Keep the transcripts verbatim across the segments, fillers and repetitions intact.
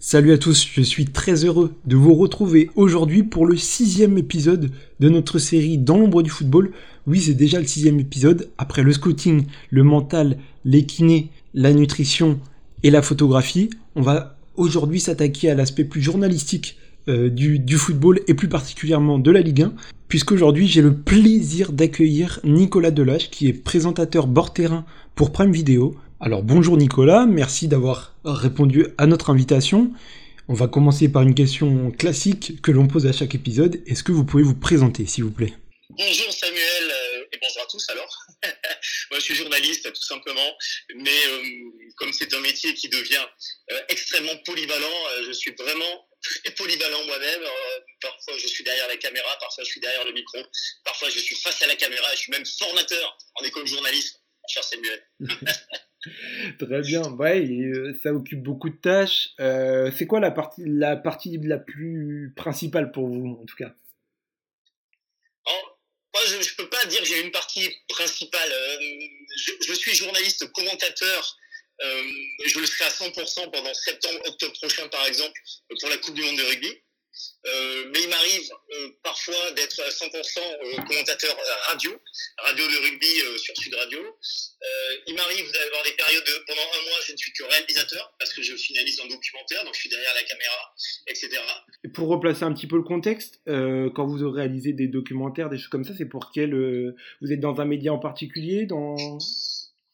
Salut à tous, je suis très heureux de vous retrouver aujourd'hui pour le sixième épisode de notre série Dans l'ombre du football. Oui, c'est déjà le sixième épisode, après le scouting, le mental, les kinés, la nutrition et la photographie. On va aujourd'hui s'attaquer à l'aspect plus journalistique euh, du, du football et plus particulièrement de la Ligue un, puisqu'aujourd'hui j'ai le plaisir d'accueillir Nicolas Delage qui est présentateur bord terrain pour Prime Video. Alors bonjour Nicolas, merci d'avoir répondu à notre invitation. On va commencer par une question classique que l'on pose à chaque épisode. Est-ce que vous pouvez vous présenter, s'il vous plaît? Bonjour Samuel, et bonjour à tous alors. Moi je suis journaliste tout simplement, mais euh, comme c'est un métier qui devient euh, extrêmement polyvalent, euh, je suis vraiment très polyvalent moi-même. Euh, parfois je suis derrière la caméra, parfois je suis derrière le micro, parfois je suis face à la caméra, je suis même formateur en école journaliste, cher Samuel. Très bien, ouais, ça occupe beaucoup de tâches. Euh, c'est quoi la partie, la partie la plus principale pour vous, en tout cas? Alors, moi, je ne peux pas dire que j'ai une partie principale. Euh, je, je suis journaliste commentateur. Euh, je le serai à cent pour cent pendant septembre, octobre prochain, par exemple, pour la Coupe du Monde de rugby. Euh, mais il m'arrive euh, parfois d'être à cent pour cent euh, commentateur radio, radio de rugby euh, sur Sud Radio. Euh, il m'arrive d'avoir des périodes de, pendant un mois, je ne suis que réalisateur parce que je finalise un documentaire, donc je suis derrière la caméra, et cetera. Et pour replacer un petit peu le contexte, euh, quand vous réalisez des documentaires, des choses comme ça, c'est pour quel euh, vous êtes dans un média en particulier dans...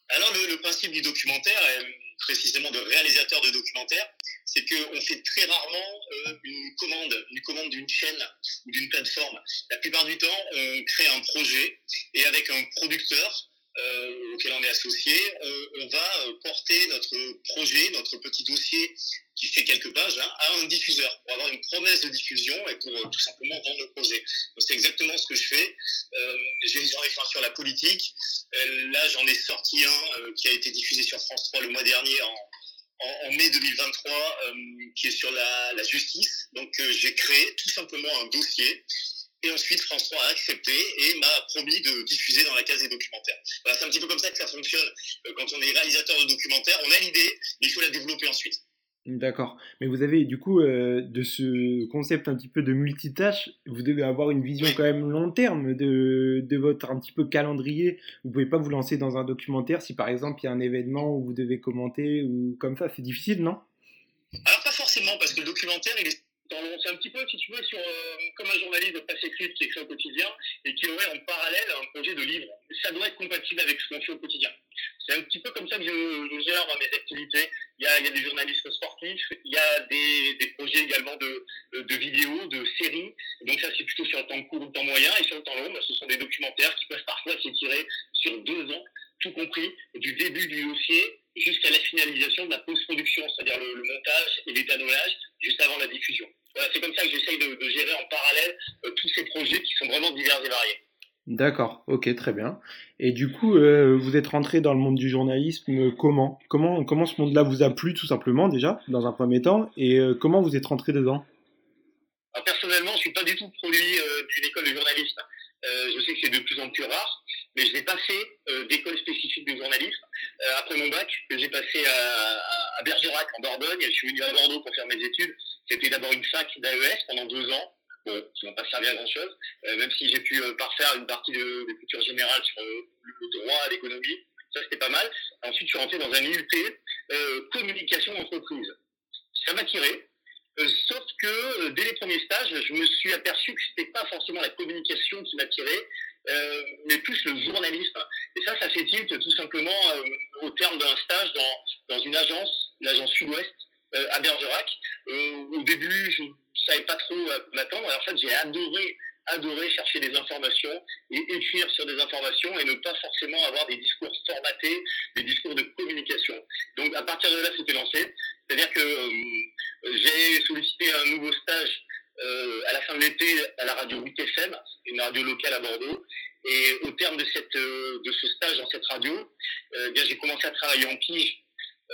Alors le, le principe du documentaire, euh, précisément de réalisateur de documentaire, c'est qu'on fait très rarement euh, une commande, une commande d'une chaîne ou d'une plateforme. La plupart du temps, on crée un projet et avec un producteur euh, auquel on est associé, on, on va porter notre projet, notre petit dossier qui fait quelques pages, hein, à un diffuseur pour avoir une promesse de diffusion et pour euh, tout simplement vendre le projet. Donc, c'est exactement ce que je fais. Euh, j'ai j'en ai fait un sur la politique. Euh, là, j'en ai sorti un euh, qui a été diffusé sur France trois le mois dernier en en mai deux mille vingt-trois, euh, qui est sur la, la justice. Donc, euh, j'ai créé tout simplement un dossier. Et ensuite, France trois a accepté et m'a promis de diffuser dans la case des documentaires. Voilà, c'est un petit peu comme ça que ça fonctionne. Euh, quand on est réalisateur de documentaires, on a l'idée, mais il faut la développer ensuite. D'accord. Mais vous avez, du coup, euh, de ce concept un petit peu de multitâche, vous devez avoir une vision oui. quand même long terme de, de votre un petit peu calendrier. Vous pouvez pas vous lancer dans un documentaire si, par exemple, il y a un événement où vous devez commenter ou comme ça. C'est difficile, non? Alors, pas forcément, parce que le documentaire, il est... C'est un petit peu, si tu veux, sur, euh, comme un journaliste de presse écrite qui écrit au quotidien et qui aurait en parallèle un projet de livre. Ça doit être compatible avec ce qu'on fait au quotidien. C'est un petit peu comme ça que je, je gère mes activités. Il y a, il y a des journalistes sportifs, il y a des, des projets également de, de vidéos, de séries. Donc ça, c'est plutôt sur le temps court ou le temps moyen. Et sur le temps long, ce sont des documentaires qui peuvent parfois s'étirer sur deux ans, tout compris, du début du dossier jusqu'à la finalisation de la post-production, c'est-à-dire le, le montage et l'étalonnage juste avant la diffusion. Voilà, c'est comme ça que j'essaye de, de gérer en parallèle euh, tous ces projets qui sont vraiment divers et variés. D'accord, ok, très bien. Et du coup, euh, vous êtes rentré dans le monde du journalisme comment ? Comment, comment ce monde-là vous a plu, tout simplement, déjà, dans un premier temps, et euh, comment vous êtes rentré dedans ? Alors, personnellement, je ne suis pas du tout produit euh, d'une école de journalisme. Euh, je sais que c'est de plus en plus rare, mais je n'ai pas fait euh, d'école spécifique de journalisme. Euh, après mon bac, j'ai passé à, à Bergerac, en Dordogne, et je suis venu à Bordeaux pour faire mes études. C'était d'abord une fac d'A E S pendant deux ans, bon, qui n'ont pas servi à grand-chose, euh, même si j'ai pu euh, parfaire une partie de, de culture générale sur euh, le droit, l'économie, ça c'était pas mal. Ensuite, je suis rentré dans un I U T, euh, communication d'entreprise. Ça m'a tiré, euh, sauf que euh, dès les premiers stages, je me suis aperçu que c'était pas forcément la communication qui m'attirait, euh, mais plus le journalisme. Et ça, ça fait tilt tout simplement euh, au terme d'un stage dans, dans une agence, l'agence Sud-Ouest, Euh, à Bergerac. Euh, au début, je ne savais pas trop euh, m'attendre. Alors, en fait, j'ai adoré, adoré chercher des informations et écrire sur des informations et ne pas forcément avoir des discours formatés, des discours de communication. Donc, à partir de là, c'était lancé. C'est-à-dire que euh, j'ai sollicité un nouveau stage euh, à la fin de l'été à la radio huit F M, une radio locale à Bordeaux. Et au terme de, cette, euh, de ce stage dans cette radio, euh, bien, j'ai commencé à travailler en pige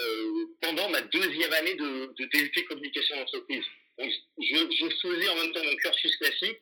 Euh, pendant ma deuxième année de, de D U T communication d'entreprise. Donc, je, je faisais en même temps mon cursus classique,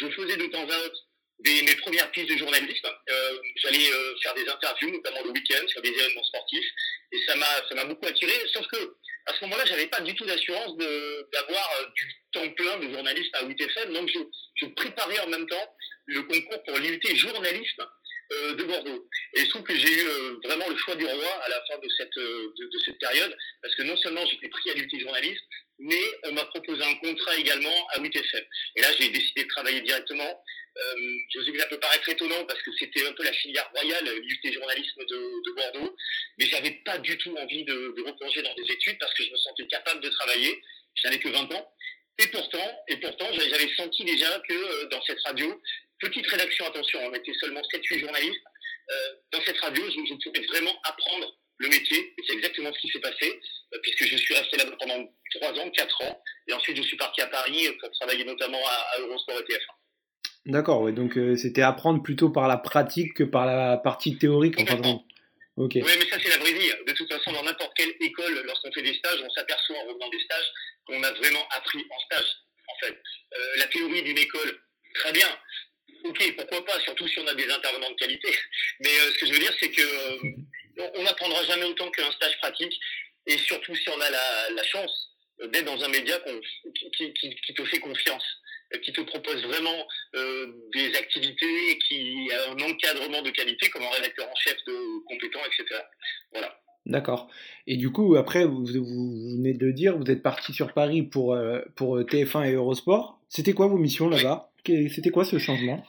je faisais de temps à autre des, mes premières pistes de journalisme, euh, j'allais euh, faire des interviews, notamment le week-end, sur des événements sportifs, et ça m'a, ça m'a beaucoup attiré, sauf que à ce moment-là, j'avais pas du tout l'assurance de, d'avoir du temps plein de journaliste à huit F M, donc je, je préparais en même temps le concours pour l'I U T journalisme euh, de Bordeaux. Et je trouve que j'ai eu euh, vraiment le choix du roi à la fin de cette, euh, de, de cette période, parce que non seulement j'étais pris à l'I U T journaliste, mais on m'a proposé un contrat également à huit F M. Et là, j'ai décidé de travailler directement. Euh, je sais que ça peut paraître étonnant parce que c'était un peu la filière royale, l'I U T journalisme de, de Bordeaux, mais j'avais pas du tout envie de, de replonger dans des études parce que je me sentais capable de travailler. Je n'avais que vingt ans. Et pourtant, et pourtant, j'avais senti déjà que euh, dans cette radio, petite rédaction, attention, on était seulement sept huit journalistes, euh, dans cette radio, je, je pouvais vraiment apprendre le métier, et c'est exactement ce qui s'est passé, euh, puisque je suis resté là pendant trois ans, quatre ans, et ensuite je suis parti à Paris pour travailler notamment à, à Eurosport et T F un. D'accord, ouais, donc euh, c'était apprendre plutôt par la pratique que par la partie théorique. En fait. Ok. Oui, mais ça c'est la vraie vie. De toute façon, dans n'importe quelle école, lorsqu'on fait des stages, on s'aperçoit en revenant des stages qu'on a vraiment appris en stage. En fait, euh, la théorie d'une école, très bien. Ok, pourquoi pas, surtout si on a des intervenants de qualité. Mais euh, ce que je veux dire, c'est que euh, on n'apprendra jamais autant qu'un stage pratique, et surtout si on a la, la chance d'être dans un média qu'on, qui, qui, qui te fait confiance, qui te propose vraiment euh, des activités, qui a un encadrement de qualité, comme un rédacteur en chef de compétent, et cetera. Voilà. D'accord. Et du coup, après, vous, vous venez de dire, vous êtes parti sur Paris pour, euh, pour T F un et Eurosport. C'était quoi vos missions là-bas ? Oui. C'était quoi ce changement ?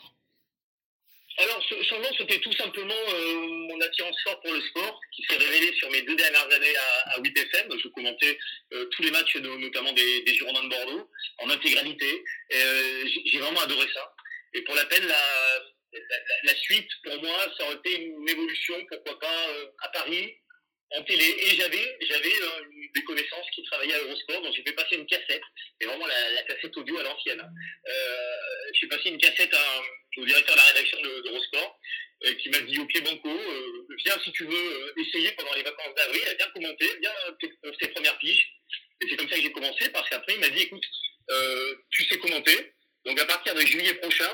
Alors, ce changement, c'était tout simplement euh, mon attirance forte pour le sport, qui s'est révélée sur mes deux dernières années à, à huit F M. Je commentais euh, tous les matchs, de, notamment des, des Girondins de Bordeaux, en intégralité. Et, euh, j'ai vraiment adoré ça. Et pour la peine, la, la, la suite, pour moi, ça aurait été une évolution, pourquoi pas, euh, à Paris, en télé. Et j'avais, j'avais euh, des connaissances qui travaillaient à Eurosport, donc j'ai fait passer une cassette, et vraiment la, la cassette audio à l'ancienne. Euh, j'ai passé une cassette à, au directeur de la rédaction de, d'Eurosport, euh, qui m'a dit « Ok, Banco, euh, viens si tu veux euh, essayer pendant les vacances d'avril, viens commenter, viens euh, tes premières piges. » Et c'est comme ça que j'ai commencé, parce qu'après il m'a dit « Écoute, euh, tu sais commenter, donc à partir de juillet prochain,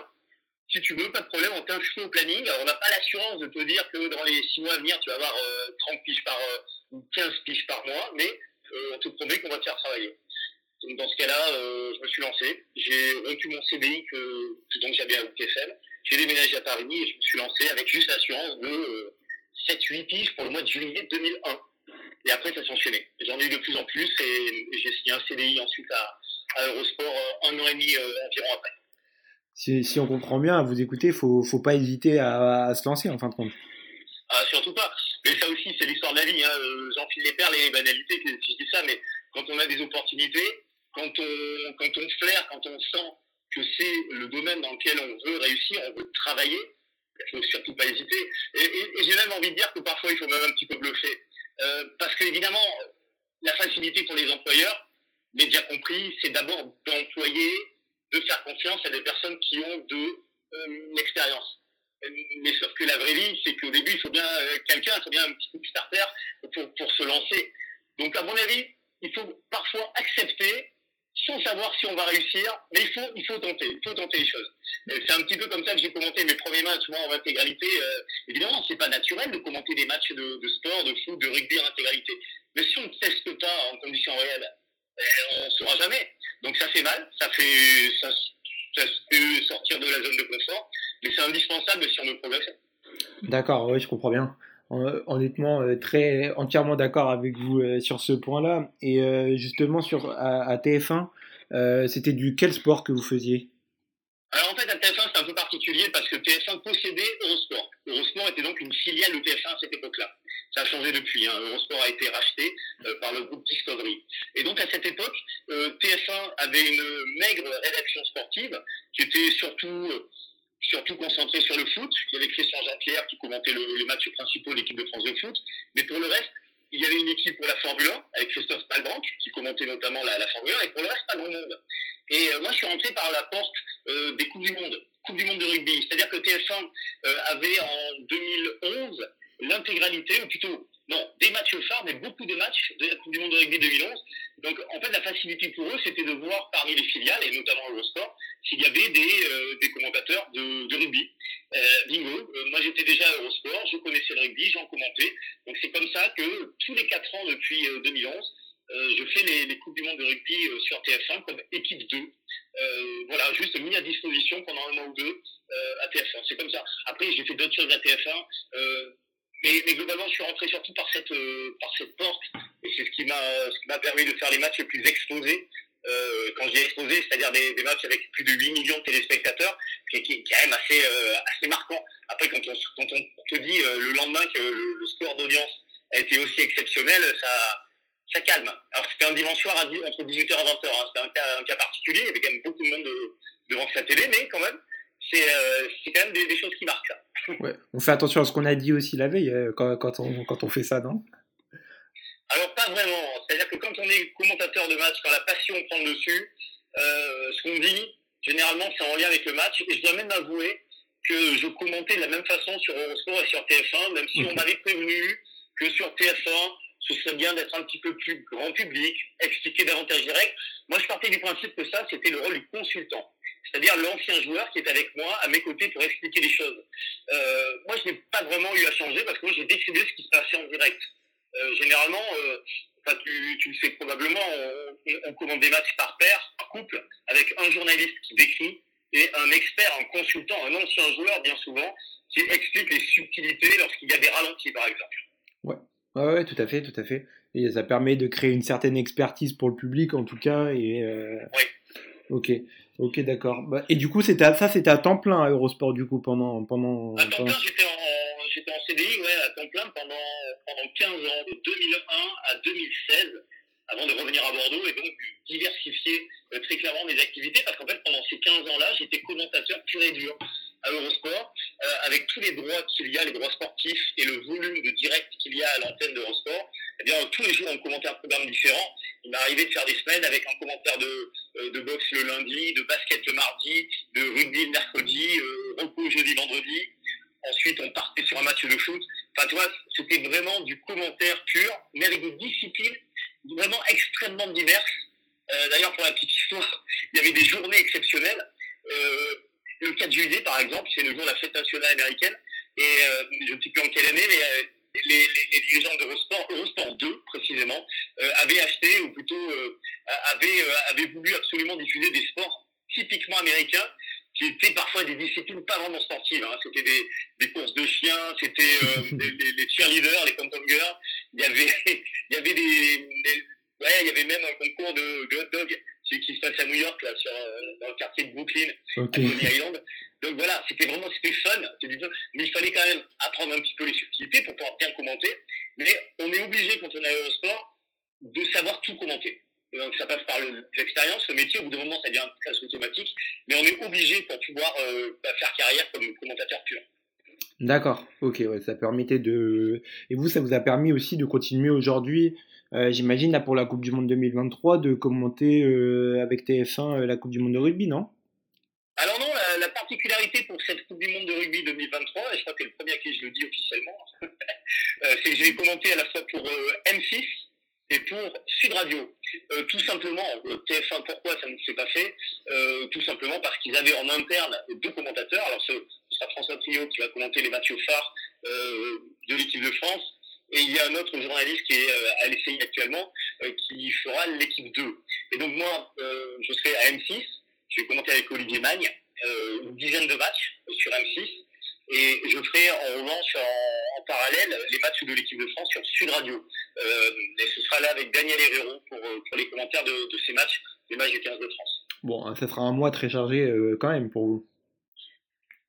si tu veux, pas de problème, on t'inscrit au planning. » Alors, on n'a pas l'assurance de te dire que dans les six mois à venir, tu vas avoir euh, trente piges par, ou euh, quinze piges par mois, mais euh, on te promet qu'on va te faire travailler. Donc, dans ce cas-là, euh, je me suis lancé. J'ai rompu mon C D I que, donc j'avais à U T F M. J'ai déménagé à Paris et je me suis lancé avec juste l'assurance de euh, sept huit piges pour le mois de juillet deux mille un. Et après, ça s'enchaînait. J'en ai eu de plus en plus et j'ai signé un C D I ensuite à, à Eurosport un an et demi euh, environ après. Si, si on comprend bien, à vous écouter, il faut, faut pas hésiter à, à se lancer, en fin de compte. Ah, surtout pas. Mais ça aussi, c'est l'histoire de la vie. Hein. J'enfile les perles et les banalités, si je dis ça, mais quand on a des opportunités, quand on, quand on flaire, quand on sent que c'est le domaine dans lequel on veut réussir, on veut travailler, il ne faut surtout pas hésiter. Et, et, et j'ai même envie de dire que parfois, il faut même un petit peu bluffer. Euh, parce qu'évidemment, la facilité pour les employeurs, mais bien compris, c'est d'abord d'employer, de faire confiance à des personnes qui ont de euh, l'expérience. Mais sauf que la vraie vie, c'est qu'au début, il faut bien euh, quelqu'un, il faut bien un petit coup de starter pour, pour se lancer. Donc, à mon avis, il faut parfois accepter, sans savoir si on va réussir, mais il faut, il faut tenter, il faut tenter les choses. Euh, c'est un petit peu comme ça que j'ai commenté mes premiers matchs, moi, en intégralité. Euh, évidemment, c'est pas naturel de commenter des matchs de, de sport, de foot, de rugby en intégralité. Mais si on ne teste pas en conditions réelles, on ne saura jamais. Donc ça fait mal, ça fait ça, ça peut sortir de la zone de confort, mais c'est indispensable si on veut progresser. D'accord, oui, je comprends bien. Honnêtement, très entièrement d'accord avec vous sur ce point-là. Et justement, sur à, à T F un, c'était du quel sport que vous faisiez ? Alors en fait, à T F un, c'est un peu particulier parce que T F un possédait Eurosport. Eurosport était donc une filiale de T F un à cette époque-là. Ça a changé depuis, hein. Eurosport a été racheté euh, par le groupe Discovery. Et donc, à cette époque, euh, T F un avait une maigre rédaction sportive qui était surtout, euh, surtout concentrée sur le foot. Il y avait Christian Jean-Pierre qui commentait le, les matchs principaux de l'équipe de France de foot. Mais pour le reste, il y avait une équipe pour la Formule un avec Christophe Palbrand qui commentait notamment la, la Formule un. Et pour le reste, pas grand monde. Et euh, moi, je suis rentré par la porte euh, des Coupes du Monde, Coupe du Monde de rugby. C'est-à-dire que T F un euh, avait en deux mille onze... l'intégralité, ou plutôt, non, des matchs phares, mais beaucoup de matchs de la Coupe du Monde de rugby deux mille onze. Donc, en fait, la facilité pour eux, c'était de voir parmi les filiales, et notamment Eurosport, s'il y avait des, euh, des commentateurs de, de rugby. Euh, bingo, euh, moi j'étais déjà à Eurosport, je connaissais le rugby, j'en commentais. Donc, c'est comme ça que tous les quatre ans depuis euh, deux mille onze, euh, je fais les, les Coupes du Monde de rugby euh, sur T F un comme équipe deux. Euh, voilà, juste mis à disposition pendant un mois ou deux euh, à T F un. C'est comme ça. Après, j'ai fait d'autres choses à T F un. Euh, mais, mais globalement, je suis rentré surtout par cette, euh, par cette porte. Et c'est ce qui m'a, ce qui m'a permis de faire les matchs les plus exposés. Euh, quand j'ai exposé, c'est-à-dire des, des matchs avec plus de huit millions de téléspectateurs, qui est quand même assez, euh, assez marquant. Après, quand on, quand on te dit euh, le lendemain que le, le score d'audience a été aussi exceptionnel, ça, ça calme. Alors, c'était un dimanche soir à, entre dix-huit heures et vingt heures, hein, c'était un cas, un cas particulier, il y avait quand même beaucoup de monde de, devant sa télé, mais quand même, c'est, euh, c'est quand même des, des choses qui marquent, ça. Ouais. On fait attention à ce qu'on a dit aussi la veille, euh, quand, quand, on, quand on fait ça, non ? Alors, pas vraiment. C'est-à-dire que quand on est commentateur de match, quand la passion prend le dessus, euh, ce qu'on dit, généralement, c'est en lien avec le match. Et je dois même avouer que je commentais de la même façon sur Eurosport et sur T F un, même si on m'avait prévenu que sur T F un, ce serait bien d'être un petit peu plus grand public, expliquer davantage direct. Moi, je partais du principe que ça, c'était le rôle du consultant. C'est-à-dire l'ancien joueur qui est avec moi, à mes côtés, pour expliquer les choses. Euh, moi, je n'ai pas vraiment eu à changer parce que moi, j'ai décidé ce qui se passait en direct. Euh, généralement, euh, enfin, tu, tu le sais probablement, on, on commande des matchs par paire, par couple, avec un journaliste qui décrit et un expert, un consultant, un ancien joueur bien souvent, qui explique les subtilités lorsqu'il y a des ralentis, par exemple. Ouais, ouais, ouais, tout à fait, tout à fait. Et ça permet de créer une certaine expertise pour le public, en tout cas. Et euh... oui. Ok, ok, d'accord. Bah, et du coup, c'était à, ça, c'était à temps plein à Eurosport, du coup, pendant... pendant à temps plein, pendant... j'étais en... J'étais en C D I, ouais, à temps plein pendant, pendant quinze ans, de deux mille un à deux mille seize, avant de revenir à Bordeaux et donc diversifier euh, très clairement mes activités, parce qu'en fait, pendant ces quinze ans-là, j'étais commentateur pur et dur à Eurosport, euh, avec tous les droits qu'il y a, les droits sportifs et le volume de direct qu'il y a à l'antenne de Eurosport. Eh bien, tous les jours, on commentait un programme différent. Il m'est arrivé de faire des semaines avec un commentaire de, euh, de boxe le lundi, de basket le mardi, de rugby le mercredi, euh, repos jeudi, vendredi. Ensuite, on partait sur un match de foot. Enfin, tu vois, c'était vraiment du commentaire pur, mais avec des disciplines vraiment extrêmement diverses. Euh, d'ailleurs, pour la petite histoire, il y avait des journées exceptionnelles. Euh, le quatre juillet, par exemple, c'est le jour de la fête nationale américaine. Et euh, je ne sais plus en quelle année, mais euh, les, les dirigeants d'Eurosport, Eurosport deux précisément, euh, avaient acheté, ou plutôt euh, avaient, euh, avaient voulu absolument diffuser des sports typiquement américains, qui étaient parfois des disciplines pas vraiment sportives. Hein. C'était des, des courses de chiens, c'était euh, les, les, les cheerleaders, les pom-pom-girls. Il y avait, il y avait des, des, ouais, il y avait même un concours de, de hot dog, celui qui se passe à New York là, sur dans le quartier de Brooklyn, okay, à Coney Island. Donc voilà, c'était vraiment, c'était fun, c'était du fun. Mais il fallait quand même apprendre un petit peu les subtilités pour pouvoir bien commenter. Mais on est obligé quand on est à Eurosport de savoir tout commenter. Donc ça passe par le, l'expérience, le métier, au bout d'un moment ça devient presque automatique, mais on est obligé pour pouvoir euh, faire carrière comme commentateur pur. D'accord, ok, ouais, ça permettait de... Et vous, ça vous a permis aussi de continuer aujourd'hui, euh, j'imagine là pour la Coupe du Monde deux mille vingt-trois, de commenter euh, avec T F un euh, la Coupe du Monde de rugby, non ? Alors non, la, la particularité pour cette Coupe du Monde de rugby deux mille vingt-trois, et je crois que c'est le premier à qui je le dis officiellement, c'est que j'ai commenté à la fois pour euh, M six, et pour Sud Radio, euh, tout simplement, T F un, pourquoi ça ne s'est pas fait, euh, tout simplement parce qu'ils avaient en interne deux commentateurs. Alors ce, ce sera François Trinh-Duc qui va commenter les matchs phares euh, de l'équipe de France, et il y a un autre journaliste qui est euh, à l'F C I actuellement, euh, qui fera l'équipe deux. Et donc moi, euh, je serai à M six, je vais commenter avec Olivier Magne, euh, une dizaine de matchs sur M six, et je ferai en revanche en, en parallèle les matchs de l'équipe de France sur Sud Radio. Euh, et ce sera là avec Daniel Herrero pour, pour les commentaires de, de ces matchs, les matchs du quinze de France. Bon, ça sera un mois très chargé euh, quand même pour vous.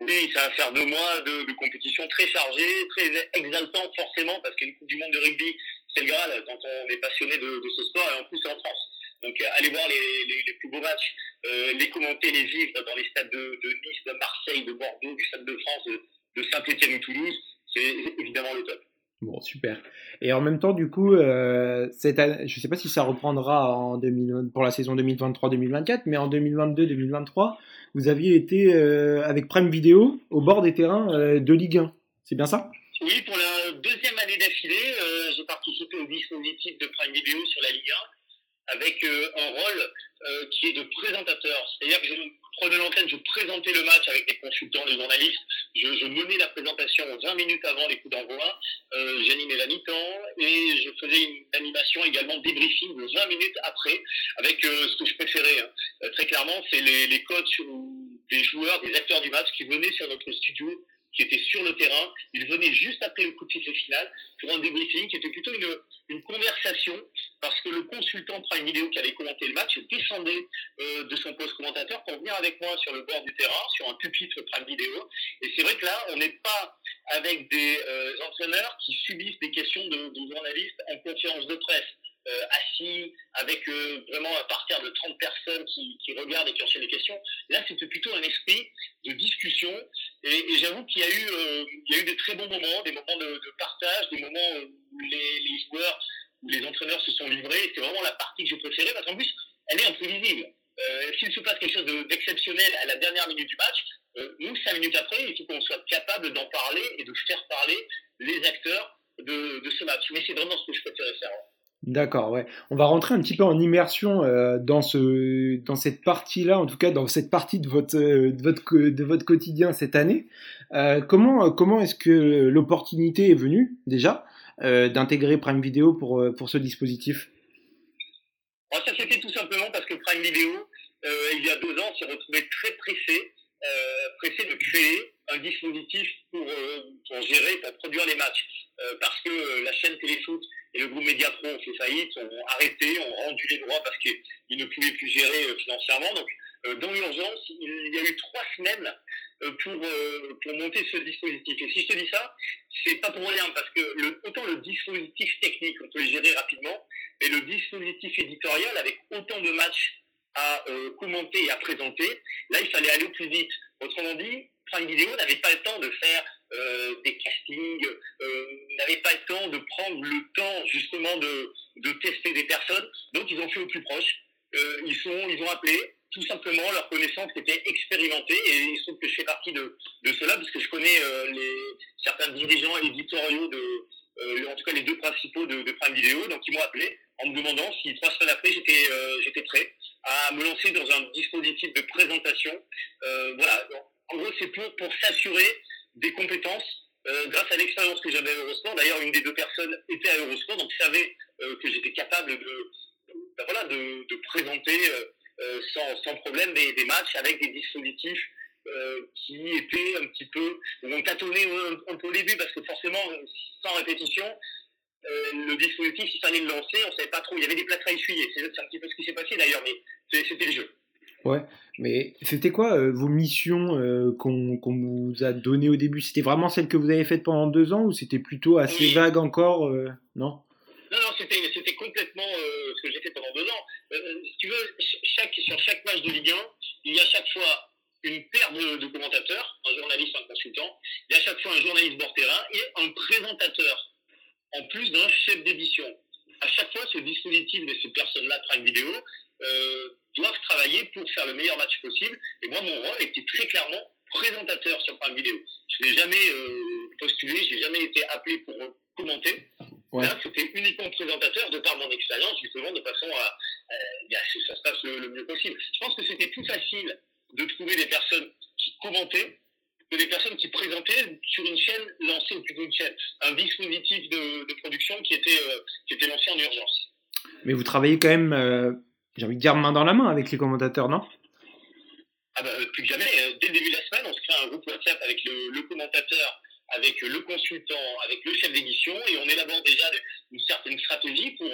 Oui, ça va faire deux mois de, de compétition très chargée, très exaltante forcément, parce qu'une Coupe du Monde de rugby, c'est le Graal quand on est passionné de, de ce sport, et en plus c'est en France. Donc allez voir les, les, les plus beaux matchs, euh, les commenter, les vivre dans les stades de, de Nice, de Marseille, de Bordeaux, du Stade de France, de, de Saint-Étienne ou Toulouse, c'est évidemment le top. Bon, super. Et en même temps, du coup, euh, cette année, je ne sais pas si ça reprendra en deux mille vingt, pour la saison deux mille vingt-trois deux mille vingt-quatre, mais en deux mille vingt-deux deux mille vingt-trois, vous aviez été euh, avec Prime Video au bord des terrains euh, de Ligue un, c'est bien ça ? Oui, pour la deuxième année d'affilée, euh, j'ai participé au dispositif de Prime Video sur la Ligue un, avec euh, un rôle euh, qui est de présentateur. C'est-à-dire que je me prenais l'antenne, je présentais le match avec les consultants, les journalistes, je, je menais la présentation vingt minutes avant les coups d'envoi, euh, j'animais la mi-temps et je faisais une animation également débriefing vingt minutes après avec euh, ce que je préférais. Hein. Euh, très clairement, c'est les, les coachs ou les joueurs, des acteurs du match qui venaient sur notre studio, qui étaient sur le terrain, ils venaient juste après le coup de sifflet final pour un débriefing qui était plutôt une, une conversation, parce que le consultant Prime Video qui avait commenté le match descendait euh, de son poste commentateur pour venir avec moi sur le bord du terrain, sur un pupitre Prime Video. Et c'est vrai que là, on n'est pas avec des euh, entraîneurs qui subissent des questions de, de journalistes en conférence de presse. Euh, assis, avec euh, vraiment un parterre de trente personnes qui, qui regardent et qui enchaînent les questions. Là, c'était plutôt un esprit de discussion. Et, et j'avoue qu'il y a eu, euh, il y a eu des très bons moments, des moments de, de partage, des moments où les, les joueurs, où les entraîneurs se sont livrés. C'est vraiment la partie que j'ai préférée, parce qu'en plus, elle est imprévisible. Euh, s'il se passe quelque chose de, d'exceptionnel à la dernière minute du match, euh, nous, cinq minutes après, il faut qu'on soit capable d'en parler et de faire parler les acteurs de, de ce match. Mais c'est vraiment ce que je préférais faire. D'accord, ouais. On va rentrer un petit peu en immersion euh, dans ce, dans cette partie-là, en tout cas dans cette partie de votre, de votre, de votre quotidien cette année. Euh, comment, comment est-ce que l'opportunité est venue déjà euh, d'intégrer Prime Video pour, pour ce dispositif ? Alors, ça s'était tout simplement parce que Prime Video, euh, il y a deux ans, s'est retrouvé très pressé, euh, pressé de créer un dispositif pour, euh, pour gérer, pour produire les matchs, euh, parce que euh, la chaîne Téléfoot et le groupe Mediapro ont fait faillite, ont arrêté, ont rendu les droits parce qu'ils ne pouvaient plus gérer euh, financièrement. Donc, euh, dans l'urgence, il y a eu trois semaines euh, pour euh, pour monter ce dispositif. Et si je te dis ça, c'est pas pour rien, parce que le, autant le dispositif technique, on peut le gérer rapidement, mais le dispositif éditorial, avec autant de matchs à euh, commenter et à présenter, là, il fallait aller au plus vite. Autrement dit, Prime Video n'avait pas le temps de faire euh, des castings, euh, n'avait pas le temps de prendre le temps justement de, de tester des personnes. Donc ils ont fait au plus proche. Euh, ils, sont, ils ont appelé tout simplement leurs connaissances qui étaient expérimentées, et il se trouve que je fais partie de, de cela, parce que je connais euh, les, certains dirigeants éditoriaux, de, euh, en tout cas les deux principaux de, de Prime Video. Donc ils m'ont appelé en me demandant si trois semaines après j'étais, euh, j'étais prêt à me lancer dans un dispositif de présentation. Euh, voilà. En gros, c'est pour, pour s'assurer des compétences euh, grâce à l'expérience que j'avais à Eurosport. D'ailleurs, une des deux personnes était à Eurosport, donc savait euh, que j'étais capable de, ben voilà, de, de présenter euh, sans, sans problème des, des matchs avec des dispositifs euh, qui étaient un petit peu... On tâtonnait un, un peu au début, parce que forcément, sans répétition, euh, le dispositif, il fallait le lancer, on ne savait pas trop. Il y avait des plâtres à essuyer. C'est, c'est un petit peu ce qui s'est passé d'ailleurs, mais c'est, c'était le jeu. Ouais, mais c'était quoi euh, vos missions euh, qu'on, qu'on vous a données au début ? C'était vraiment celles que vous avez faites pendant deux ans, ou c'était plutôt assez oui. vague encore euh, Non, non, non, c'était, c'était complètement euh, ce que j'ai fait pendant deux ans. Euh, si tu veux, chaque, sur chaque match de Ligue un, il y a chaque fois une paire de, de commentateurs, un journaliste, un consultant, il y a chaque fois un journaliste bord terrain et un présentateur, en plus d'un chef d'édition. À chaque fois, ce dispositif de ces personnes-là, Prime Video, Euh, doivent travailler pour faire le meilleur match possible, et moi mon rôle était très clairement présentateur sur Prime Video. Je n'ai jamais euh, postulé, je n'ai jamais été appelé pour commenter. Ouais. Là, c'était uniquement présentateur, de par mon expérience justement, de façon à, à, à que ça se passe le, le mieux possible. Je pense que c'était plus facile de trouver des personnes qui commentaient que des personnes qui présentaient sur une chaîne lancée, ou plutôt une chaîne, un dispositif de, de production qui était, euh, qui était lancé en urgence. Mais vous travaillez quand même euh... j'ai envie de dire main dans la main avec les commentateurs, non ? Ah bah, plus que jamais. Dès le début de la semaine, on se crée un groupe WhatsApp avec le, le commentateur, avec le consultant, avec le chef d'édition, et on élabore déjà une certaine stratégie pour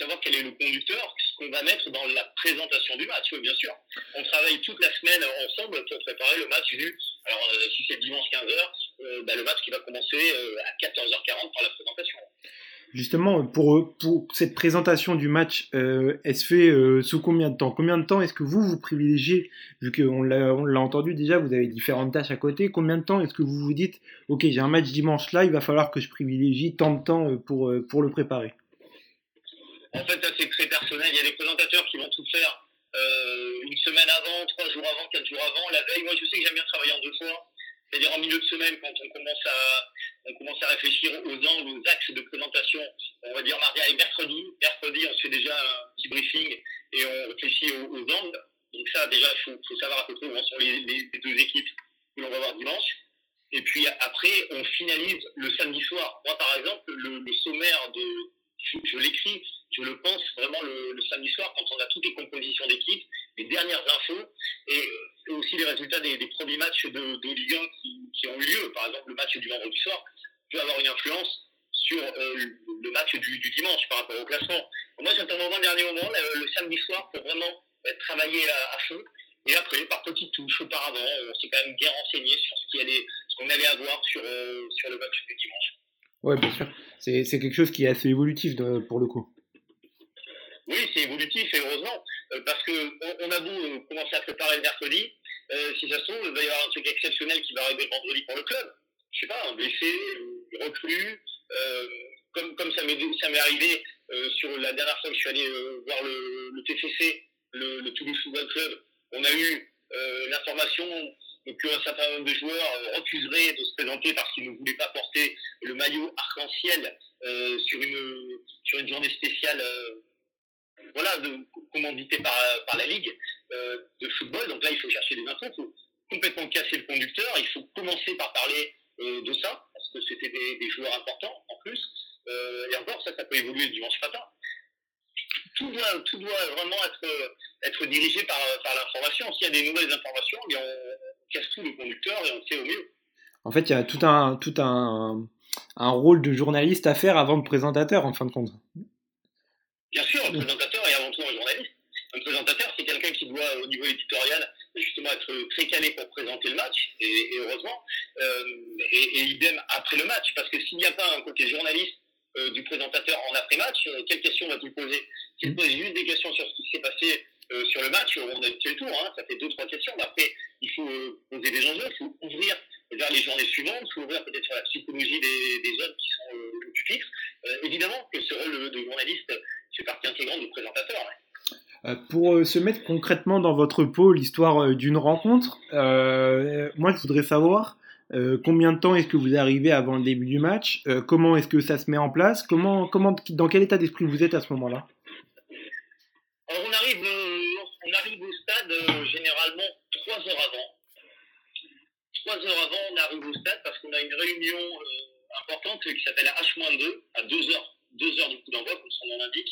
savoir quel est le conducteur, ce qu'on va mettre dans la présentation du match, oui, bien sûr. On travaille toute la semaine ensemble pour préparer le match vu, alors si c'est dimanche quinze heures, euh, bah, le match qui va commencer euh, à quatorze heures quarante par la présentation. Justement, pour, pour cette présentation du match, euh, elle se fait euh, sous combien de temps ? Combien de temps est-ce que vous, vous privilégiez ? Vu qu'on l'a, on l'a entendu déjà, vous avez différentes tâches à côté. Combien de temps est-ce que vous vous dites « Ok, j'ai un match dimanche là, il va falloir que je privilégie tant de temps pour, pour le préparer ?» En fait, ça c'est très personnel. Il y a des présentateurs qui vont tout faire euh, une semaine avant, trois jours avant, quatre jours avant. La veille, moi je sais que j'aime bien travailler en deux fois. C'est-à-dire en milieu de semaine, quand on commence à, on commence à réfléchir aux angles, aux axes de présentation, on va dire mardi et mercredi. Mercredi, on se fait déjà un petit briefing et on réfléchit aux, aux angles. Donc ça, déjà, il faut, faut savoir à peu près où en sont les, les, les deux équipes que l'on va voir dimanche. Et puis après, on finalise le samedi soir. Moi, par exemple, le, le sommaire, de, je, je l'écris, je le pense vraiment le, le samedi soir, quand on a toutes les compositions d'équipe, les dernières infos, et, et aussi les résultats des, des premiers matchs de, de Ligue un qui, qui ont eu lieu. Par exemple, le match du vendredi soir peut avoir une influence sur euh, le match du, du dimanche par rapport au classement. Moi, j'attends vraiment le dernier moment, le, le samedi soir, pour vraiment travailler à, à fond. Et après, par petites touches, auparavant, on s'est quand même bien renseigné sur ce, qui allait, ce qu'on allait avoir sur, euh, sur le match du dimanche. Oui, bien sûr. C'est, c'est quelque chose qui est assez évolutif de, pour le coup. Oui, c'est évolutif, et heureusement, euh, parce qu'on on a beau euh, commencer à préparer le mercredi, euh, si ça se trouve, il va y avoir un truc exceptionnel qui va arriver le vendredi pour le club. Je sais pas, un blessé, une recrue, euh, comme, comme ça m'est, ça m'est arrivé euh, sur la dernière fois que je suis allé euh, voir le, le T F C, le, le Toulouse Football Club. On a eu euh, l'information qu'un certain nombre de joueurs refuseraient de se présenter parce qu'ils ne voulaient pas porter le maillot arc-en-ciel euh, sur, une, sur une journée spéciale euh, voilà, de, commanditée par, par la Ligue euh, de football. Donc là, il faut chercher des infos, il faut complètement casser le conducteur. Il faut commencer par parler euh, de ça, parce que c'était des, des joueurs importants en plus. Euh, et encore, ça, ça peut évoluer dimanche matin. Tout doit, tout doit vraiment être, être dirigé par, par l'information. S'il y a des nouvelles informations, on casse tout le conducteur et on fait au mieux. En fait, il y a tout un, tout un, un rôle de journaliste à faire avant le présentateur, en fin de compte. Bien sûr, le présentateur est avant tout un journaliste. Un présentateur, c'est quelqu'un qui doit, au niveau éditorial, justement être très calé pour présenter le match, et, et heureusement, euh, et, et idem après le match, parce que s'il n'y a pas un côté journaliste, Euh, du présentateur en après-match, euh, quelles questions va-t-il poser? S'il pose juste des questions sur ce qui s'est passé euh, sur le match, euh, on a fait le tour, hein, ça fait deux, trois questions, mais après, il faut euh, poser des enjeux, il faut ouvrir vers les journées suivantes, il faut ouvrir peut-être sur la psychologie des, des hommes qui sont euh, le pupitre. Euh, évidemment que ce rôle de journaliste fait partie intégrante du présentateur. Ouais. Euh, pour euh, se mettre concrètement dans votre peau l'histoire euh, d'une rencontre, euh, moi, je voudrais savoir... Euh, combien de temps est-ce que vous arrivez avant le début du match ? euh, Comment est-ce que ça se met en place ? Comment, comment, dans quel état d'esprit vous êtes à ce moment-là ? Alors on arrive, euh, on arrive au stade euh, généralement trois heures avant. Trois heures avant, on arrive au stade parce qu'on a une réunion euh, importante qui s'appelle H deux à deux heures, deux heures du coup d'envoi, comme son nom l'indique.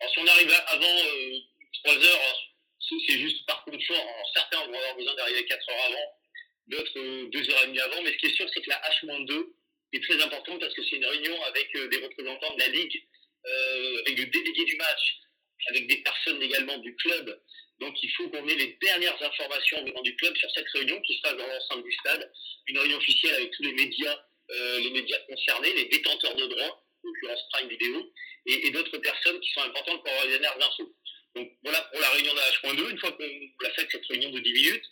Alors si on arrive avant euh, trois heures, c'est juste par confort. Alors, certains vont avoir besoin d'arriver quatre heures avant. D'autres euh, deux heures et demie avant, mais ce qui est sûr, c'est que la H deux est très importante parce que c'est une réunion avec euh, des représentants de la Ligue, euh, avec le délégué du match, avec des personnes également du club. Donc il faut qu'on ait les dernières informations venant du club sur cette réunion qui se passe dans l'enceinte du stade. Une réunion officielle avec tous les médias, euh, les médias concernés, les détenteurs de droits, en l'occurrence Prime Video, et, et d'autres personnes qui sont importantes pour avoir les dernières infos. Donc voilà pour la réunion de la H deux. Une fois qu'on a fait cette réunion de dix minutes,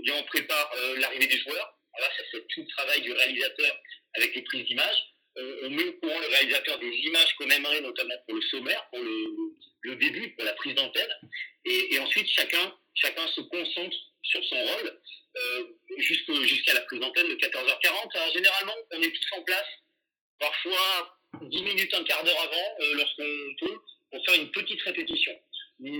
eh bien, on prépare euh, l'arrivée des joueurs. Alors là, ça fait tout le travail du réalisateur avec les prises d'images. Euh, on met au courant le réalisateur des images qu'on aimerait, notamment pour le sommaire, pour le, le début, pour la prise d'antenne. Et, et ensuite, chacun, chacun se concentre sur son rôle euh, jusqu'à la prise d'antenne de quatorze heures quarante. Alors, généralement, on est tous en place, parfois dix minutes, un quart d'heure avant, euh, lorsqu'on peut, pour faire une petite répétition. Mais,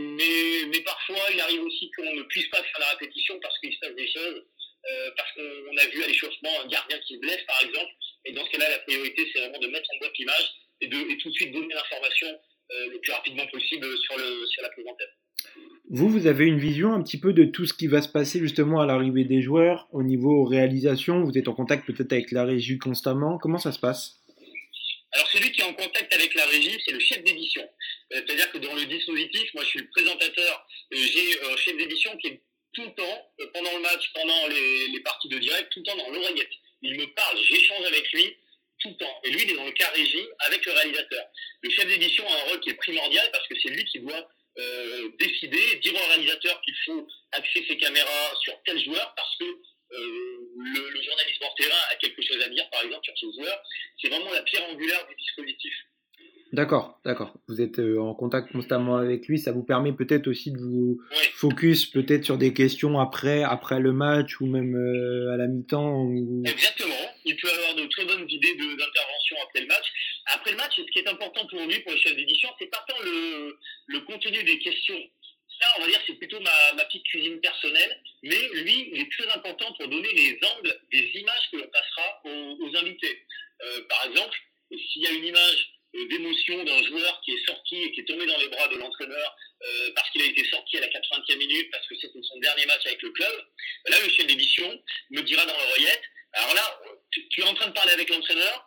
mais parfois, il arrive aussi qu'on ne puisse pas faire la répétition parce qu'il se passe des choses, euh, parce qu'on a vu à l'échauffement un gardien qui se blesse, par exemple. Et dans ce cas-là, la priorité, c'est vraiment de mettre en boîte l'image et, de, et tout de suite donner l'information euh, le plus rapidement possible sur, le, sur la présentaire. Vous, vous avez une vision un petit peu de tout ce qui va se passer justement à l'arrivée des joueurs, au niveau réalisation. Vous êtes en contact peut-être avec la régie constamment. Comment ça se passe ? Alors, celui qui est en contact avec la régie, c'est le chef d'édition. C'est-à-dire que dans le dispositif, moi je suis le présentateur, j'ai un chef d'édition qui est tout le temps, pendant le match, pendant les, les parties de direct, tout le temps dans l'oreillette. Il me parle, j'échange avec lui tout le temps. Et lui, il est dans le cas régie avec le réalisateur. Le chef d'édition a un rôle qui est primordial parce que c'est lui qui doit euh, décider, dire au réalisateur qu'il faut axer ses caméras sur tel joueur parce que euh, le, le journaliste hors terrain a quelque chose à dire, par exemple, sur ce joueur. C'est vraiment la pierre angulaire du dispositif. D'accord, d'accord. Vous êtes en contact constamment avec lui, ça vous permet peut-être aussi de vous oui. focus peut-être sur des questions après, après le match ou même à la mi-temps. Ou... Exactement. Il peut avoir de très bonnes idées de, d'intervention après le match. Après le match, ce qui est important pour lui, pour le chef d'édition, c'est pas tant le, le contenu des questions ça, on va dire, c'est plutôt ma, ma petite cuisine personnelle. Mais lui, il est très important pour donner les angles des images que l'on passera aux, aux invités. Euh, par exemple, s'il y a une image d'émotion d'un joueur qui est sorti et qui est tombé dans les bras de l'entraîneur euh, parce qu'il a été sorti à la quatre-vingtième minute, parce que c'était son dernier match avec le club, là, le chef d'édition me dira dans l'oreillette, alors là, tu, tu es en train de parler avec l'entraîneur,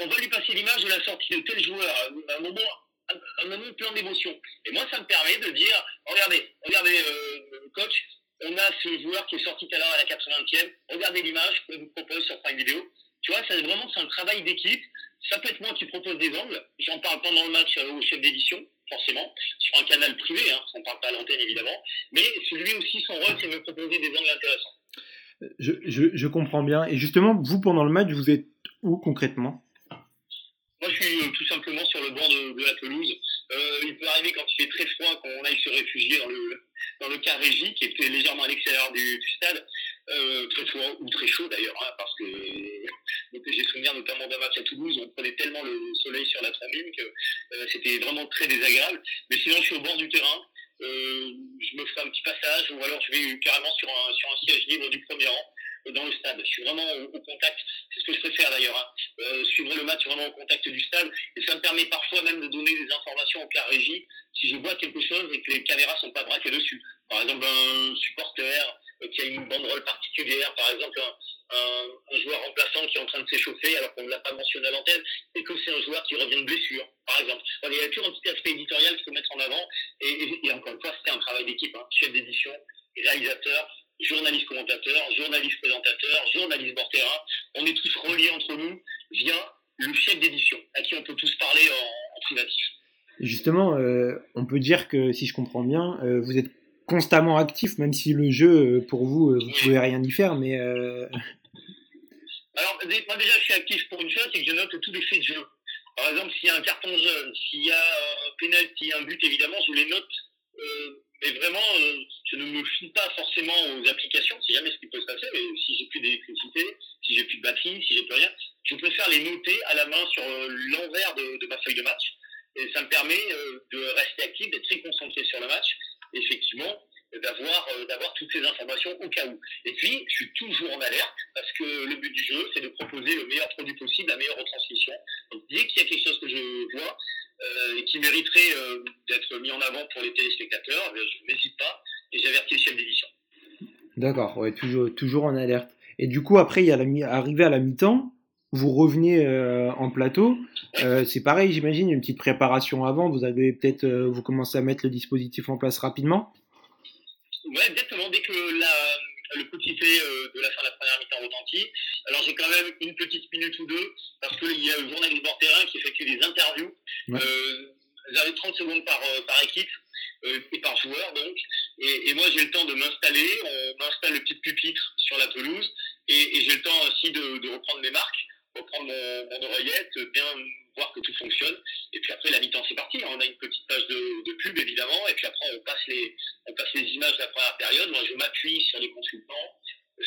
on va lui passer l'image de la sortie de tel joueur, à un moment, à un moment plein d'émotion. Et moi, ça me permet de dire, regardez, regardez, euh, coach, on a ce joueur qui est sorti tout à l'heure à la quatre-vingtième, regardez l'image qu'on vous propose sur Prime Video. Tu vois, c'est vraiment c'est un travail d'équipe. Ça peut être moi qui propose des angles. J'en parle pendant le match au chef d'édition, forcément, sur un canal privé, hein, on ne parle pas à l'antenne évidemment. Mais lui aussi, son rôle, c'est de me proposer des angles intéressants. Je, je, je comprends bien. Et justement, vous, pendant le match, vous êtes où concrètement ? Moi, je suis tout simplement sur le banc de, de la pelouse. Euh, il peut arriver, quand il fait très froid, qu'on aille se réfugier dans le, dans le carré J, qui était légèrement à l'extérieur du, du stade. Euh, très froid ou très chaud d'ailleurs, hein, parce que donc, j'ai souvenir notamment d'un match à Toulouse, on prenait tellement le soleil sur la tribune que euh, c'était vraiment très désagréable. Mais sinon, je suis au bord du terrain, euh, je me ferai un petit passage, ou alors je vais carrément sur un, sur un siège libre du premier rang euh, dans le stade. Je suis vraiment au, au contact, c'est ce que je préfère d'ailleurs, hein. euh, suivre le match vraiment au contact du stade, et ça me permet parfois même de donner des informations au carré J si je vois quelque chose et que les caméras sont pas braquées dessus. Par exemple, un supporter qui a une banderole particulière, par exemple un, un, un joueur remplaçant qui est en train de s'échauffer alors qu'on ne l'a pas mentionné à l'antenne, et que c'est un joueur qui revient de blessure, par exemple. Enfin, il y a toujours un petit aspect éditorial qu'il faut mettre en avant, et, et, et encore une fois, c'était un travail d'équipe, hein. Chef d'édition, réalisateur, journaliste commentateur, journaliste présentateur, journaliste bord terrain, on est tous reliés entre nous via le chef d'édition, à qui on peut tous parler en, en privatif. Justement, euh, on peut dire que, si je comprends bien, euh, vous êtes constamment actif, même si le jeu, pour vous, vous pouvez rien y faire, mais... Euh... Alors, moi déjà, je suis actif pour une chose, c'est que je note tous les faits de jeu. Par exemple, s'il y a un carton jaune, s'il y a un pénalty, un but, évidemment, je les note, euh, mais vraiment, euh, je ne me fie pas forcément aux applications, c'est jamais ce qui peut se passer, mais si j'ai plus d'électricité, si j'ai plus de batterie, si j'ai plus rien, je préfère les noter à la main sur euh, l'envers de, de ma feuille de match, et ça me permet euh, de rester actif, d'être très concentré sur le match, effectivement, d'avoir, euh, d'avoir toutes ces informations au cas où. Et puis, je suis toujours en alerte, parce que le but du jeu, c'est de proposer le meilleur produit possible, la meilleure retransmission. Donc, dès qu'il y a quelque chose que je vois euh, et qui mériterait euh, d'être mis en avant pour les téléspectateurs, je n'hésite pas et j'avertis le chef d'édition. D'accord, ouais, toujours, toujours en alerte. Et du coup, après, il y a la mi- arrivé à la mi-temps, vous revenez euh, en plateau, euh, c'est pareil, j'imagine, une petite préparation avant, vous avez peut-être, euh, vous commencez à mettre le dispositif en place rapidement ? Oui, exactement, dès que la, le coup de sifflet euh, de la fin de la première mi-temps retentit, alors j'ai quand même une petite minute ou deux, parce qu'il y a le journaliste bord terrain qui effectue des interviews, ouais. euh, j'avais trente secondes par, euh, par équipe, euh, et par joueur donc, et, et moi j'ai le temps de m'installer, on m'installe le petit pupitre sur la pelouse, et, et j'ai le temps aussi de, de reprendre mes marques, reprendre mon, mon oreillette, bien voir que tout fonctionne, et puis après la mi-temps c'est parti, on a une petite page de, de pub évidemment, et puis après on passe les, on passe les images de la première période, moi je m'appuie sur les consultants,